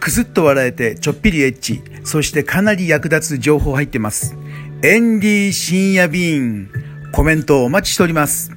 クスッと笑えてちょっぴりエッチ、そしてかなり役立つ情報入ってます。エンディ深夜便、コメントお待ちしております。